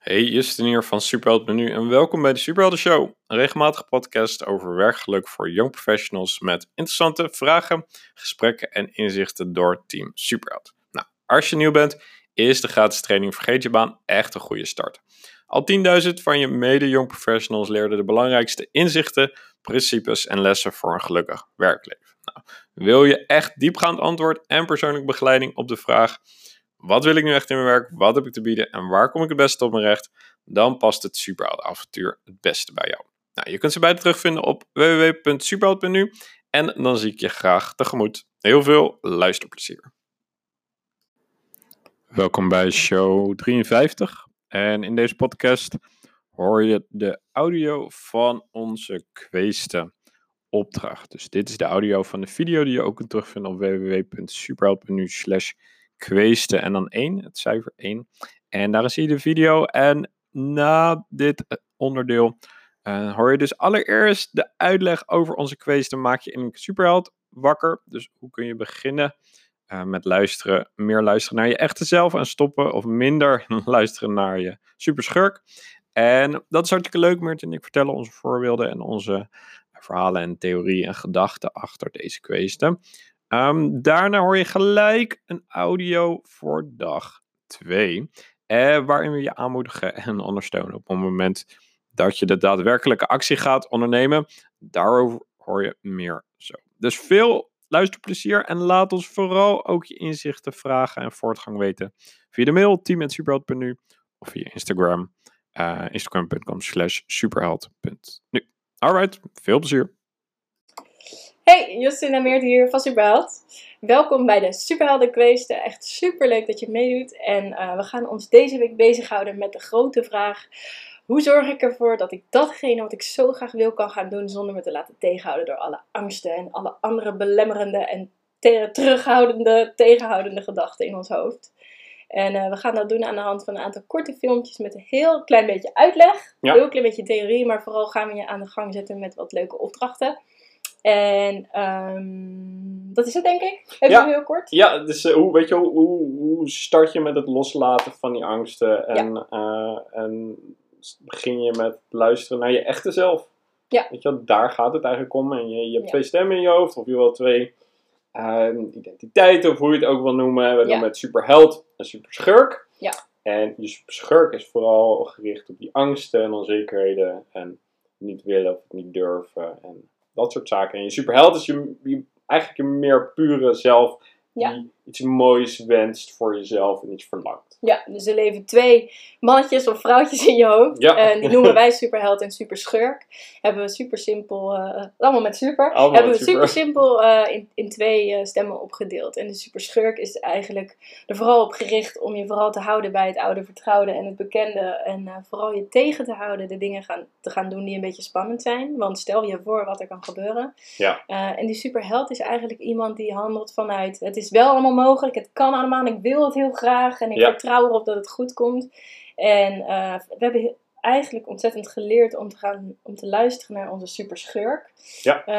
Hey, Justin hier van Superheld Menu en welkom bij de Superheldenshow. Een regelmatige podcast over werkgeluk voor young professionals met interessante vragen, gesprekken en inzichten door Team Superheld. Nou, als je nieuw bent, is de gratis training Vergeet Je Baan echt een goede start. Al 10.000 van je mede-young professionals leerden de belangrijkste inzichten, principes en lessen voor een gelukkig werkleven. Nou, wil je echt diepgaand antwoord en persoonlijke begeleiding op de vraag: wat wil ik nu echt in mijn werk? Wat heb ik te bieden? En waar kom ik het beste op mijn recht? Dan past het Superheld-avontuur het beste bij jou. Nou, je kunt ze beide terugvinden op www.superheld.nu. En dan zie ik je graag tegemoet. Heel veel luisterplezier. Welkom bij show 53. En in deze podcast hoor je de audio van onze queeste opdracht. Dus dit is de audio van de video die je ook kunt terugvinden op www.superheld.nu/queeste en dan 1, het cijfer 1. En daarin zie je de video. En na dit onderdeel hoor je dus allereerst de uitleg over onze queeste. Maak je in een superheld wakker. Dus hoe kun je beginnen met luisteren, meer luisteren naar je echte zelf en stoppen, of minder luisteren naar je superschurk. En dat is hartstikke leuk. Myrthe en ik vertellen onze voorbeelden en onze verhalen en theorieën en gedachten achter deze queeste. Daarna hoor je gelijk een audio voor dag 2, waarin we je aanmoedigen en ondersteunen op het moment dat je de daadwerkelijke actie gaat ondernemen. Daarover hoor je meer zo. Dus veel luisterplezier en laat ons vooral ook je inzichten, vragen en voortgang weten via de mail team@superheld.nu of via Instagram, instagram.com/superheld.nu. Alright, veel plezier. Hey, Justin en Myrthe hier van Superheld. Welkom bij de Superheldenqueeste. Echt superleuk dat je meedoet. En we gaan ons deze week bezighouden met de grote vraag: hoe zorg ik ervoor dat ik datgene wat ik zo graag wil kan gaan doen zonder me te laten tegenhouden door alle angsten en alle andere belemmerende en tegenhoudende gedachten in ons hoofd. En we gaan dat doen aan de hand van een aantal korte filmpjes met een heel klein beetje uitleg. Ja. Een heel klein beetje theorie, maar vooral gaan we je aan de gang zetten met wat leuke opdrachten. En dat is het, denk ik. Even heel kort. Ja, dus hoe start je met het loslaten van die angsten? En begin je met luisteren naar je echte zelf? Ja. Weet je wel, daar gaat het eigenlijk om. En je hebt twee stemmen in je hoofd, of je wil twee identiteiten, of hoe je het ook wil noemen. We doen met superheld en superschurk. Ja. En je superschurk is vooral gericht op die angsten en onzekerheden. En niet willen of niet durven. En dat soort zaken. En je superheld is eigenlijk je meer pure zelf die iets moois wenst voor jezelf en iets verlangt. Ja, dus er leven twee mannetjes of vrouwtjes in je hoofd. Ja. En die noemen wij superheld en superschurk. Hebben we super simpel, allemaal met super, allemaal hebben met we super simpel in twee stemmen opgedeeld. En de superschurk is eigenlijk er vooral op gericht om je vooral te houden bij het oude vertrouwde en het bekende. En vooral je tegen te houden, de dingen te gaan doen die een beetje spannend zijn. Want stel je voor wat er kan gebeuren. Ja. En die superheld is eigenlijk iemand die handelt vanuit: het is wel allemaal mogelijk, het kan allemaal, en ik wil het heel graag en ik vertrouw erop dat het goed komt. En we hebben eigenlijk ontzettend geleerd om te luisteren naar onze superschurk. Ja. We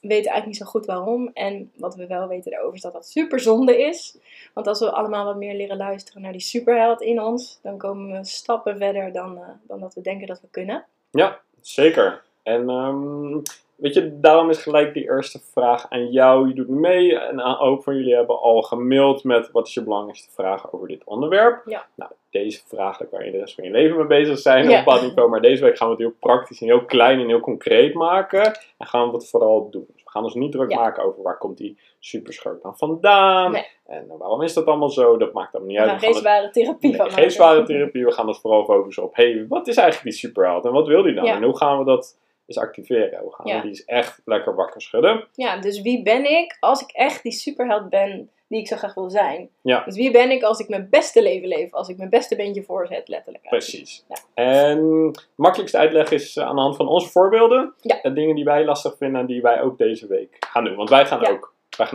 weten eigenlijk niet zo goed waarom, en wat we wel weten daarover is dat dat superzonde is. Want als we allemaal wat meer leren luisteren naar die superheld in ons, dan komen we stappen verder dan dat we denken dat we kunnen. Ja, zeker. En weet je, daarom is gelijk die eerste vraag aan jou. Je doet mee en ook van jullie hebben al gemaild met: wat is je belangrijkste vraag over dit onderwerp? Ja. Nou, deze vraag waar je de rest van je leven mee bezig zijn op bepaald niveau. Maar deze week gaan we het heel praktisch en heel klein en heel concreet maken. En gaan we het vooral doen. Dus we gaan ons niet druk maken over: waar komt die superschurk dan vandaan? Nee. En waarom is dat allemaal zo? Dat maakt allemaal niet uit. We gaan geen zware therapie van maken. Geen zware therapie. We gaan ons vooral focussen op: hey, wat is eigenlijk die superheld? En wat wil die dan? Ja. En hoe gaan we dat is activeren? We gaan die eens echt lekker wakker schudden. Ja, dus wie ben ik als ik echt die superheld ben die ik zo graag wil zijn? Ja. Dus wie ben ik als ik mijn beste leven leef? Als ik mijn beste beentje voorzet, letterlijk. Precies. Ja. En makkelijkste uitleg is aan de hand van onze voorbeelden. Ja. En dingen die wij lastig vinden en die wij ook deze week gaan doen. Want wij gaan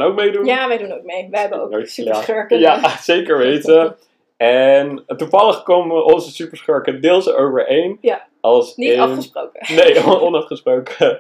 ook meedoen. Ja, wij doen ook mee. Wij hebben ook superschurken. Ja, zeker weten. En toevallig komen onze superschurken deels overeen. Ja. Als niet afgesproken. Nee, onafgesproken.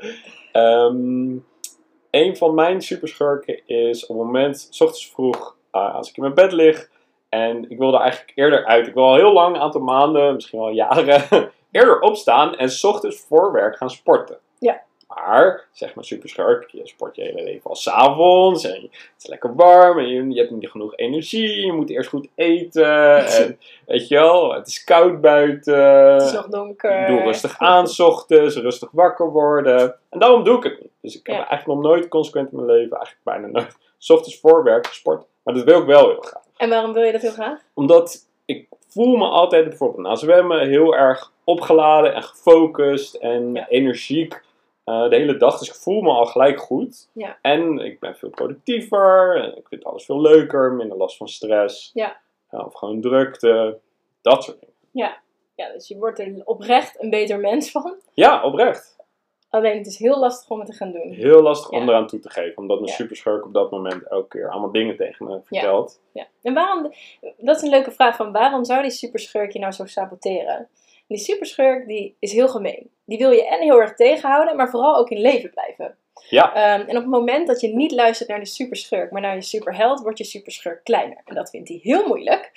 Een van mijn superschurken is op het moment, 's ochtends vroeg, als ik in mijn bed lig En ik wilde eigenlijk eerder uit. Ik wil al heel lang, een aantal maanden, misschien wel jaren, eerder opstaan en 's ochtends voor werk gaan sporten. Ja. Maar, zeg maar super scherp, je sport je hele leven al 's avonds en het is lekker warm en je hebt niet genoeg energie, je moet eerst goed eten en weet je wel, het is koud buiten. Het is nog donker. Doe rustig aan 's ochtends, rustig wakker worden. En daarom doe ik het niet. Dus ik heb eigenlijk nog nooit consequent in mijn leven, eigenlijk bijna nooit, 's ochtends voor werk gesport. Maar dat wil ik wel heel graag. En waarom wil je dat heel graag? Omdat ik voel me altijd bijvoorbeeld na zwemmen heel erg opgeladen en gefocust en energiek. De hele dag, dus ik voel me al gelijk goed. Ja. En ik ben veel productiever. Ik vind alles veel leuker. Minder last van stress. Ja. Of gewoon drukte. Dat soort dingen. Ja. Ja, dus je wordt er oprecht een beter mens van. Ja, oprecht. Alleen het is heel lastig om het te gaan doen. Heel lastig om eraan toe te geven. Omdat mijn superschurk op dat moment elke keer allemaal dingen tegen me vertelt. Ja. En waarom, dat is een leuke vraag, van waarom zou die superschurk je nou zo saboteren? Die superschurk, die is heel gemeen. Die wil je en heel erg tegenhouden, maar vooral ook in leven blijven. Ja. En op het moment dat je niet luistert naar de superschurk, maar naar je superheld, wordt je superschurk kleiner. En dat vindt hij heel moeilijk.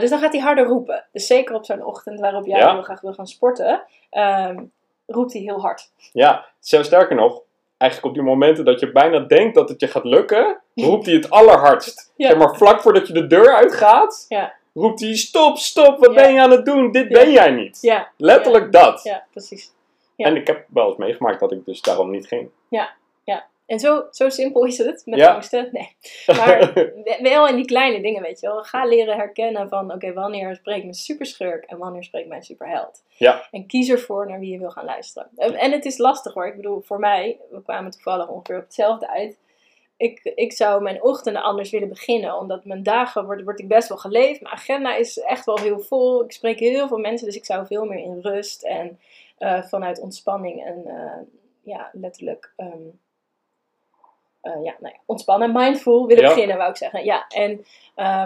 Dus dan gaat hij harder roepen. Dus zeker op zo'n ochtend waarop jij heel graag wil gaan sporten, roept hij heel hard. Ja, zelfs sterker nog, eigenlijk op die momenten dat je bijna denkt dat het je gaat lukken, roept hij het allerhardst. Ja. Zeg maar vlak voordat je de deur uitgaat. Ja. Roept hij, stop, stop, wat ben je aan het doen? Dit ben jij niet. Ja. Letterlijk dat. Ja, precies. Ja. En ik heb wel eens meegemaakt dat ik dus daarom niet ging. Ja. En zo simpel is het, met angsten. Nee. Maar wel in die kleine dingen, weet je wel. Ga leren herkennen van, oké, wanneer spreekt mijn superschurk en wanneer spreekt mijn superheld. Ja. En kies ervoor naar wie je wil gaan luisteren. En het is lastig hoor. Ik bedoel, voor mij, we kwamen toevallig ongeveer op hetzelfde uit. Ik zou mijn ochtenden anders willen beginnen. Omdat mijn dagen, word ik best wel geleefd. Mijn agenda is echt wel heel vol. Ik spreek heel veel mensen. Dus ik zou veel meer in rust en vanuit ontspanning. En letterlijk ontspannen. Mindful willen beginnen, wou ik zeggen. Ja, en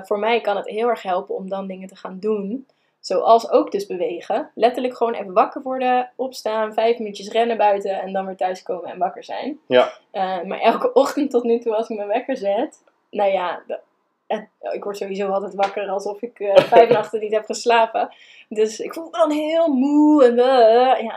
voor mij kan het heel erg helpen om dan dingen te gaan doen. Zoals ook dus bewegen. Letterlijk gewoon even wakker worden, opstaan, 5 minuutjes rennen buiten en dan weer thuiskomen en wakker zijn. Ja. Maar elke ochtend tot nu toe als ik mijn wekker zet, nou ja, ik word sowieso altijd wakker alsof ik 5 nachten niet heb geslapen. Dus ik voel me dan heel moe en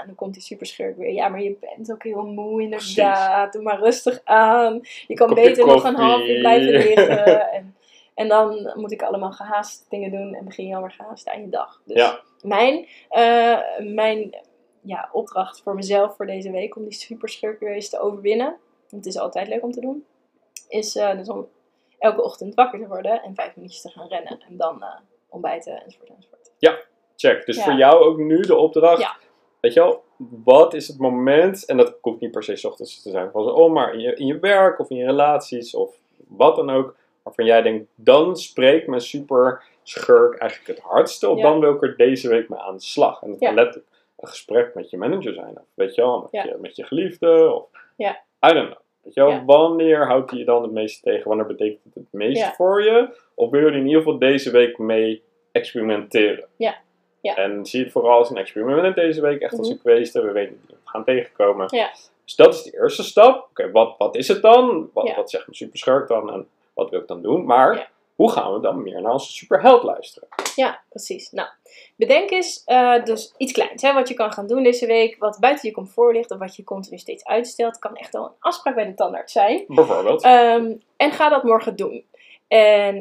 dan komt die superschurk weer. Ja, maar je bent ook heel moe inderdaad. Precies. Doe maar rustig aan. Je kan beter nog een half uur blijven liggen En dan moet ik allemaal gehaast dingen doen en begin je alweer gehaast aan je dag. Dus mijn opdracht voor mezelf voor deze week om die superschurk weer eens te overwinnen. Het is altijd leuk om te doen. Is dus om elke ochtend wakker te worden en 5 minuutjes te gaan rennen. En dan ontbijten enzovoort. Ja, check. Dus voor jou ook nu de opdracht. Ja. Weet je wel, wat is het moment, en dat hoeft niet per se 's ochtends te zijn. Maar in je werk of in je relaties of wat dan ook. Waarvan jij denkt, dan spreekt mijn superschurk eigenlijk het hardste. Of dan wil ik er deze week mee aan de slag. En dat kan letterlijk een gesprek met je manager zijn. Of weet je wel, met je geliefde. Of I don't know. Weet je wel, wanneer houdt hij je dan het meeste tegen? Wanneer betekent het het meeste voor je? Of wil je er in ieder geval deze week mee experimenteren? Ja. Ja. En zie het vooral als een experiment deze week. Echt als een quest. We weten niet of we gaan tegenkomen. Ja. Dus dat is de eerste stap. Oké, wat is het dan? Wat zegt mijn superschurk dan? En wat wil ik dan doen? Maar hoe gaan we dan meer naar onze superheld luisteren? Ja, precies. Nou, bedenk eens dus iets kleins. Hè, wat je kan gaan doen deze week. Wat buiten je comfort ligt. Of wat je continu steeds uitstelt. Kan echt al een afspraak bij de tandarts zijn. Bijvoorbeeld. En ga dat morgen doen. En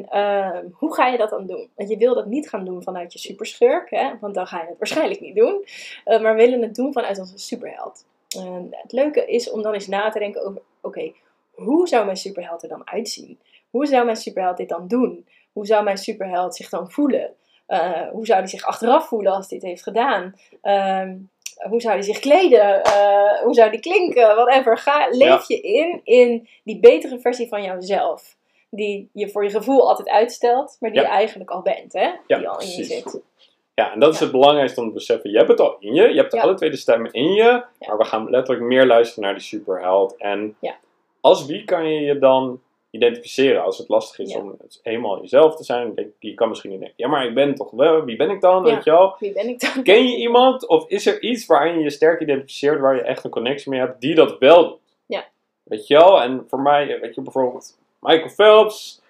hoe ga je dat dan doen? Want je wil dat niet gaan doen vanuit je superschurk. Hè, want dan ga je het waarschijnlijk niet doen. Maar we willen het doen vanuit onze superheld. Het leuke is om dan eens na te denken over, oké, hoe zou mijn superheld er dan uitzien? Hoe zou mijn superheld dit dan doen? Hoe zou mijn superheld zich dan voelen? Hoe zou hij zich achteraf voelen als hij dit heeft gedaan? Hoe zou hij zich kleden? Hoe zou hij klinken? Whatever. Leef je in die betere versie van jouzelf. Die je voor je gevoel altijd uitstelt, maar die je eigenlijk al bent. Hè? Die al in je zit. Ja, en dat is het belangrijkste om te beseffen. Je hebt het al in je. Je hebt alle twee de stemmen in je. Ja. Maar we gaan letterlijk meer luisteren naar die superheld. En als wie kan je je dan identificeren als het lastig is om helemaal jezelf te zijn. Je kan misschien niet denken, ja, maar ik ben toch wel, wie ben ik dan? Ja, weet je wel? Wie ben ik dan? Ken je iemand? Of is er iets waarin je je sterk identificeert, waar je echt een connectie mee hebt, die dat wel doet? Ja. Weet je wel? En voor mij, weet je, bijvoorbeeld Michael Phelps,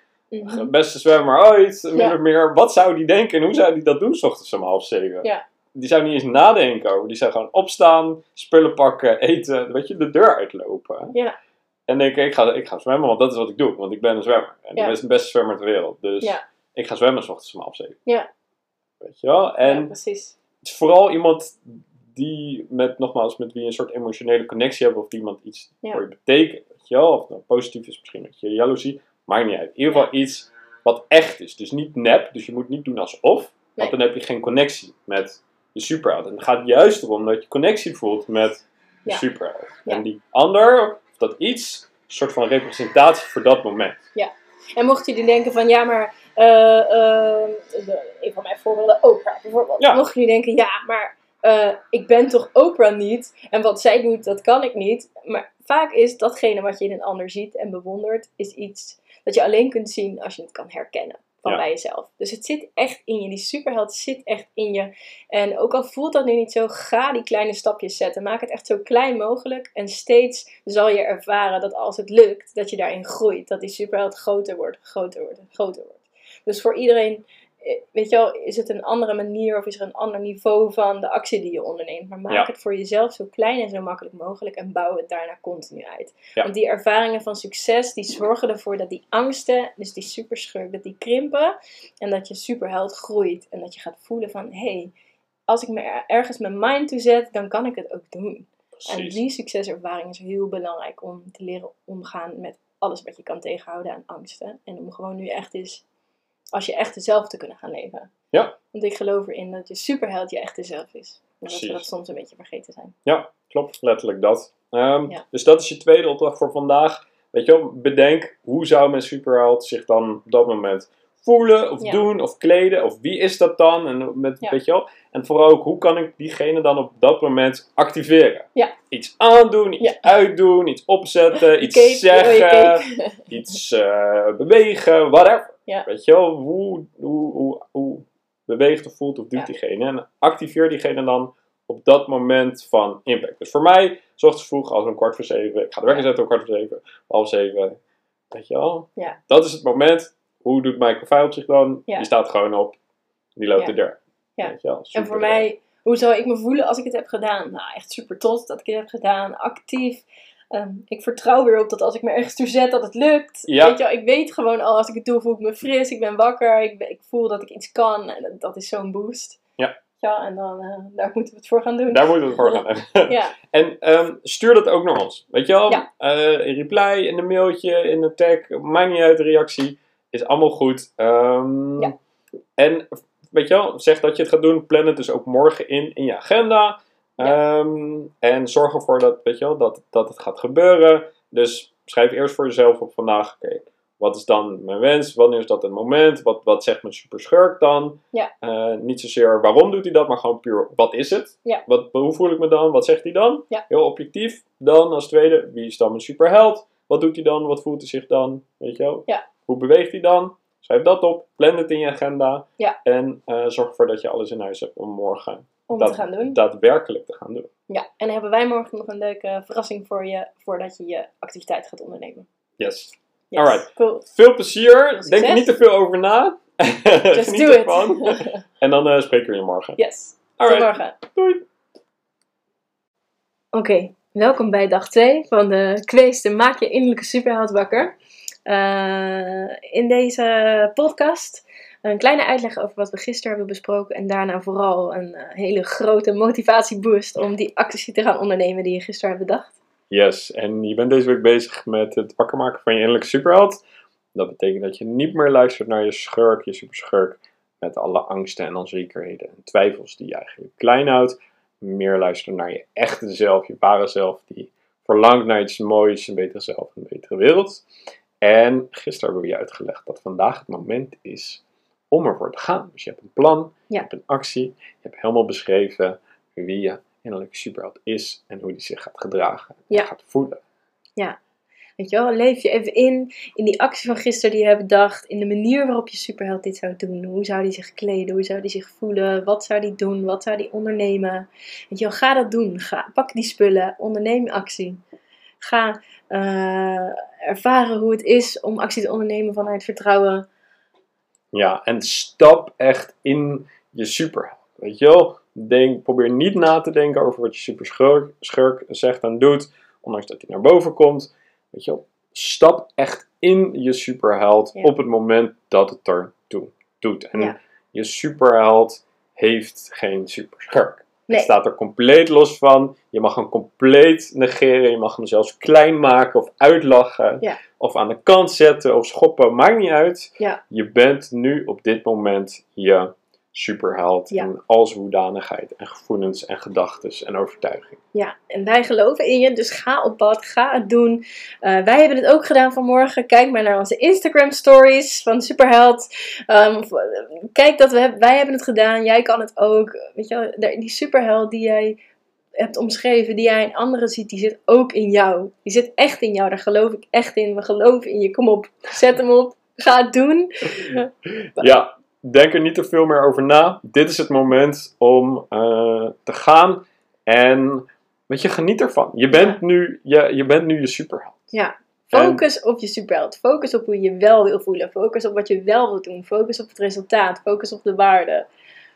Beste zwemmer ooit, min of meer. Wat zou die denken en hoe zou die dat doen 's ochtends om 6:30? Ja. Die zou niet eens nadenken over. Die zou gewoon opstaan, spullen pakken, eten, weet je, de deur uitlopen. Ja. En denken, ik ga zwemmen, want dat is wat ik doe. Want ik ben een zwemmer. En ik ben de beste zwemmer ter wereld. Dus ik ga zwemmen 's ochtends om 6:30. Ja. Weet je wel? En ja, precies. Het is vooral iemand die met wie je een soort emotionele connectie hebt. Of die iemand iets voor je betekent. Weet je wel? Of nou positief is, misschien met je jaloezie. Maakt niet uit. In ieder geval iets wat echt is. Dus niet nep. Dus je moet niet doen alsof. Want dan heb je geen connectie met de superheld. En het gaat juist erom dat je connectie voelt met de superheld. Ja. En die ander, dat iets, een soort van representatie voor dat moment. Ja. En mocht jullie denken van, ja maar, een van mijn voorbeelden, Oprah bijvoorbeeld. Ja. Mochten jullie denken, ja maar, ik ben toch Oprah niet. En wat zij doet, dat kan ik niet. Maar vaak is datgene wat je in een ander ziet en bewondert, is iets dat je alleen kunt zien als je het kan herkennen van bij jezelf. Dus het zit echt in je. Die superheld zit echt in je. En ook al voelt dat nu niet zo, ga die kleine stapjes zetten. Maak het echt zo klein mogelijk. En steeds zal je ervaren dat als het lukt, dat je daarin groeit. Dat die superheld groter wordt, groter wordt, groter wordt. Dus voor iedereen, weet je wel, is het een andere manier of is er een ander niveau van de actie die je onderneemt. Maar maak het voor jezelf zo klein en zo makkelijk mogelijk en bouw het daarna continu uit. Ja. Want die ervaringen van succes, die zorgen ervoor dat die angsten, dus die superschurk, dat die krimpen. En dat je superheld groeit. En dat je gaat voelen van, hey, als ik me ergens mijn mind toe zet, dan kan ik het ook doen. Precies. En die succeservaring is heel belangrijk om te leren omgaan met alles wat je kan tegenhouden aan angsten. En om gewoon nu echt eens, als je echt dezelfde te kunnen gaan leven. Ja. Want ik geloof erin dat je superheld je echt dezelfde is. En dat we dat soms een beetje vergeten zijn. Ja, klopt. Letterlijk dat. Dus dat is je tweede opdracht voor vandaag. Weet je wel, bedenk hoe zou mijn superheld zich dan op dat moment voelen of doen of kleden. Of wie is dat dan? En, weet je wel, en vooral ook hoe kan ik diegene dan op dat moment activeren? Ja. Iets aandoen, iets uitdoen, iets opzetten, iets zeggen, iets bewegen, whatever. Ja. Weet je wel, hoe beweegt of voelt of doet diegene. En activeer diegene dan op dat moment van impact. Dus voor mij, 's ochtends vroeg, als 7:15. Ik ga de wekker zetten 7:15. 6:30. Weet je wel. Ja. Dat is het moment. Hoe doet Michael Phelps zich dan? Ja. Die staat gewoon op. Die loopt de deur. Ja. Weet je wel, en voor mij, hoe zou ik me voelen als ik het heb gedaan? Nou, echt super trots dat ik het heb gedaan. Actief. Ik vertrouw weer op dat als ik me ergens toe zet, dat het lukt. Ja. Weet je wel, ik weet gewoon al, als ik het doe, voel ik me fris. Ik ben wakker. Ik voel dat ik iets kan. En dat is zo'n boost. Ja. Ja, en dan, daar moeten we het voor gaan doen. Daar moeten we het voor gaan doen. Ja. En stuur dat ook naar ons. Weet je wel? Ja. In reply, in een mailtje, in een tag. Maakt niet uit, de reactie. Is allemaal goed. En weet je wel, zeg dat je het gaat doen. Plan het dus ook morgen in je agenda. Ja. En zorg ervoor dat, weet je wel, dat het gaat gebeuren. Dus schrijf eerst voor jezelf op vandaag. Oké, wat is dan mijn wens? Wanneer is dat het moment? Wat zegt mijn superschurk dan? Ja. Niet zozeer waarom doet hij dat, maar gewoon puur wat is het? Ja. Hoe voel ik me dan? Wat zegt hij dan? Ja. Heel objectief. Dan als tweede, wie is dan mijn superheld? Wat doet hij dan? Wat voelt hij zich dan? Weet je wel? Ja. Hoe beweegt hij dan? Schrijf dat op. Plan het in je agenda. Ja. En zorg ervoor dat je alles in huis hebt om morgen te gaan doen. Daadwerkelijk te gaan doen. Ja, en hebben wij morgen nog een leuke verrassing voor je, voordat je je activiteit gaat ondernemen. Yes. Alright. Cool. Veel plezier. Denk er niet te veel over na. Just do ervan. It. En dan spreken we je morgen. Yes. Alright. Tot morgen. Doei. Oké, welkom bij dag 2 van de Queeste Maak je innerlijke superheld wakker. In deze podcast een kleine uitleg over wat we gisteren hebben besproken. En daarna vooral een hele grote motivatieboost om die actie te gaan ondernemen die je gisteren hebt bedacht. Yes, en je bent deze week bezig met het wakker maken van je innerlijke superheld. Dat betekent dat je niet meer luistert naar je schurk, je superschurk. Met alle angsten en onzekerheden en twijfels die je eigenlijk klein houdt. Meer luisteren naar je echte zelf, je ware zelf. Die verlangt naar iets moois, een betere zelf, een betere wereld. En gisteren hebben we je uitgelegd dat vandaag het moment is om ervoor te gaan. Dus je hebt een plan, je hebt een actie, je hebt helemaal beschreven wie je innerlijke superheld is en hoe die zich gaat gedragen en gaat voelen. Ja, weet je wel, leef je even in die actie van gisteren die je hebt bedacht, in de manier waarop je superheld dit zou doen. Hoe zou die zich kleden, hoe zou die zich voelen, wat zou die doen, wat zou die ondernemen. Weet je wel, ga dat doen, pak die spullen, onderneem actie. Ga ervaren hoe het is om actie te ondernemen vanuit vertrouwen. Ja, en stap echt in je superheld. Weet je wel? Probeer niet na te denken over wat je superschurk zegt en doet. Ondanks dat hij naar boven komt. Weet je wel? Stap echt in je superheld op het moment dat het er toe doet. En je superheld heeft geen superschurk. Nee. Het staat er compleet los van. Je mag hem compleet negeren. Je mag hem zelfs klein maken of uitlachen. Ja. Of aan de kant zetten of schoppen. Maakt niet uit. Ja. Je bent nu op dit moment je superheld. Ja. In als hoedanigheid en gevoelens en gedachtes en overtuiging. Ja, en wij geloven in je. Dus ga op pad. Ga het doen. Wij hebben het ook gedaan vanmorgen. Kijk maar naar onze Instagram stories van Superheld. Kijk, wij hebben het gedaan. Jij kan het ook. Weet je wel, die superheld die jij hebt omschreven, die jij in anderen ziet, die zit ook in jou. Die zit echt in jou. Daar geloof ik echt in. We geloven in je. Kom op. Zet hem op. Ga het doen. Ja. Denk er niet te veel meer over na. Dit is het moment om te gaan. En weet je, geniet ervan. Je bent nu je superheld. Ja, focus op je superheld. Focus op hoe je wel wil voelen. Focus op wat je wel wil doen. Focus op het resultaat. Focus op de waarde.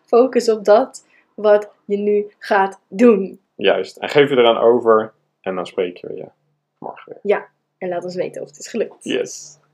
Focus op dat wat je nu gaat doen. Juist. En geef je eraan over. En dan spreek je morgen weer. Ja, en laat ons weten of het is gelukt. Yes.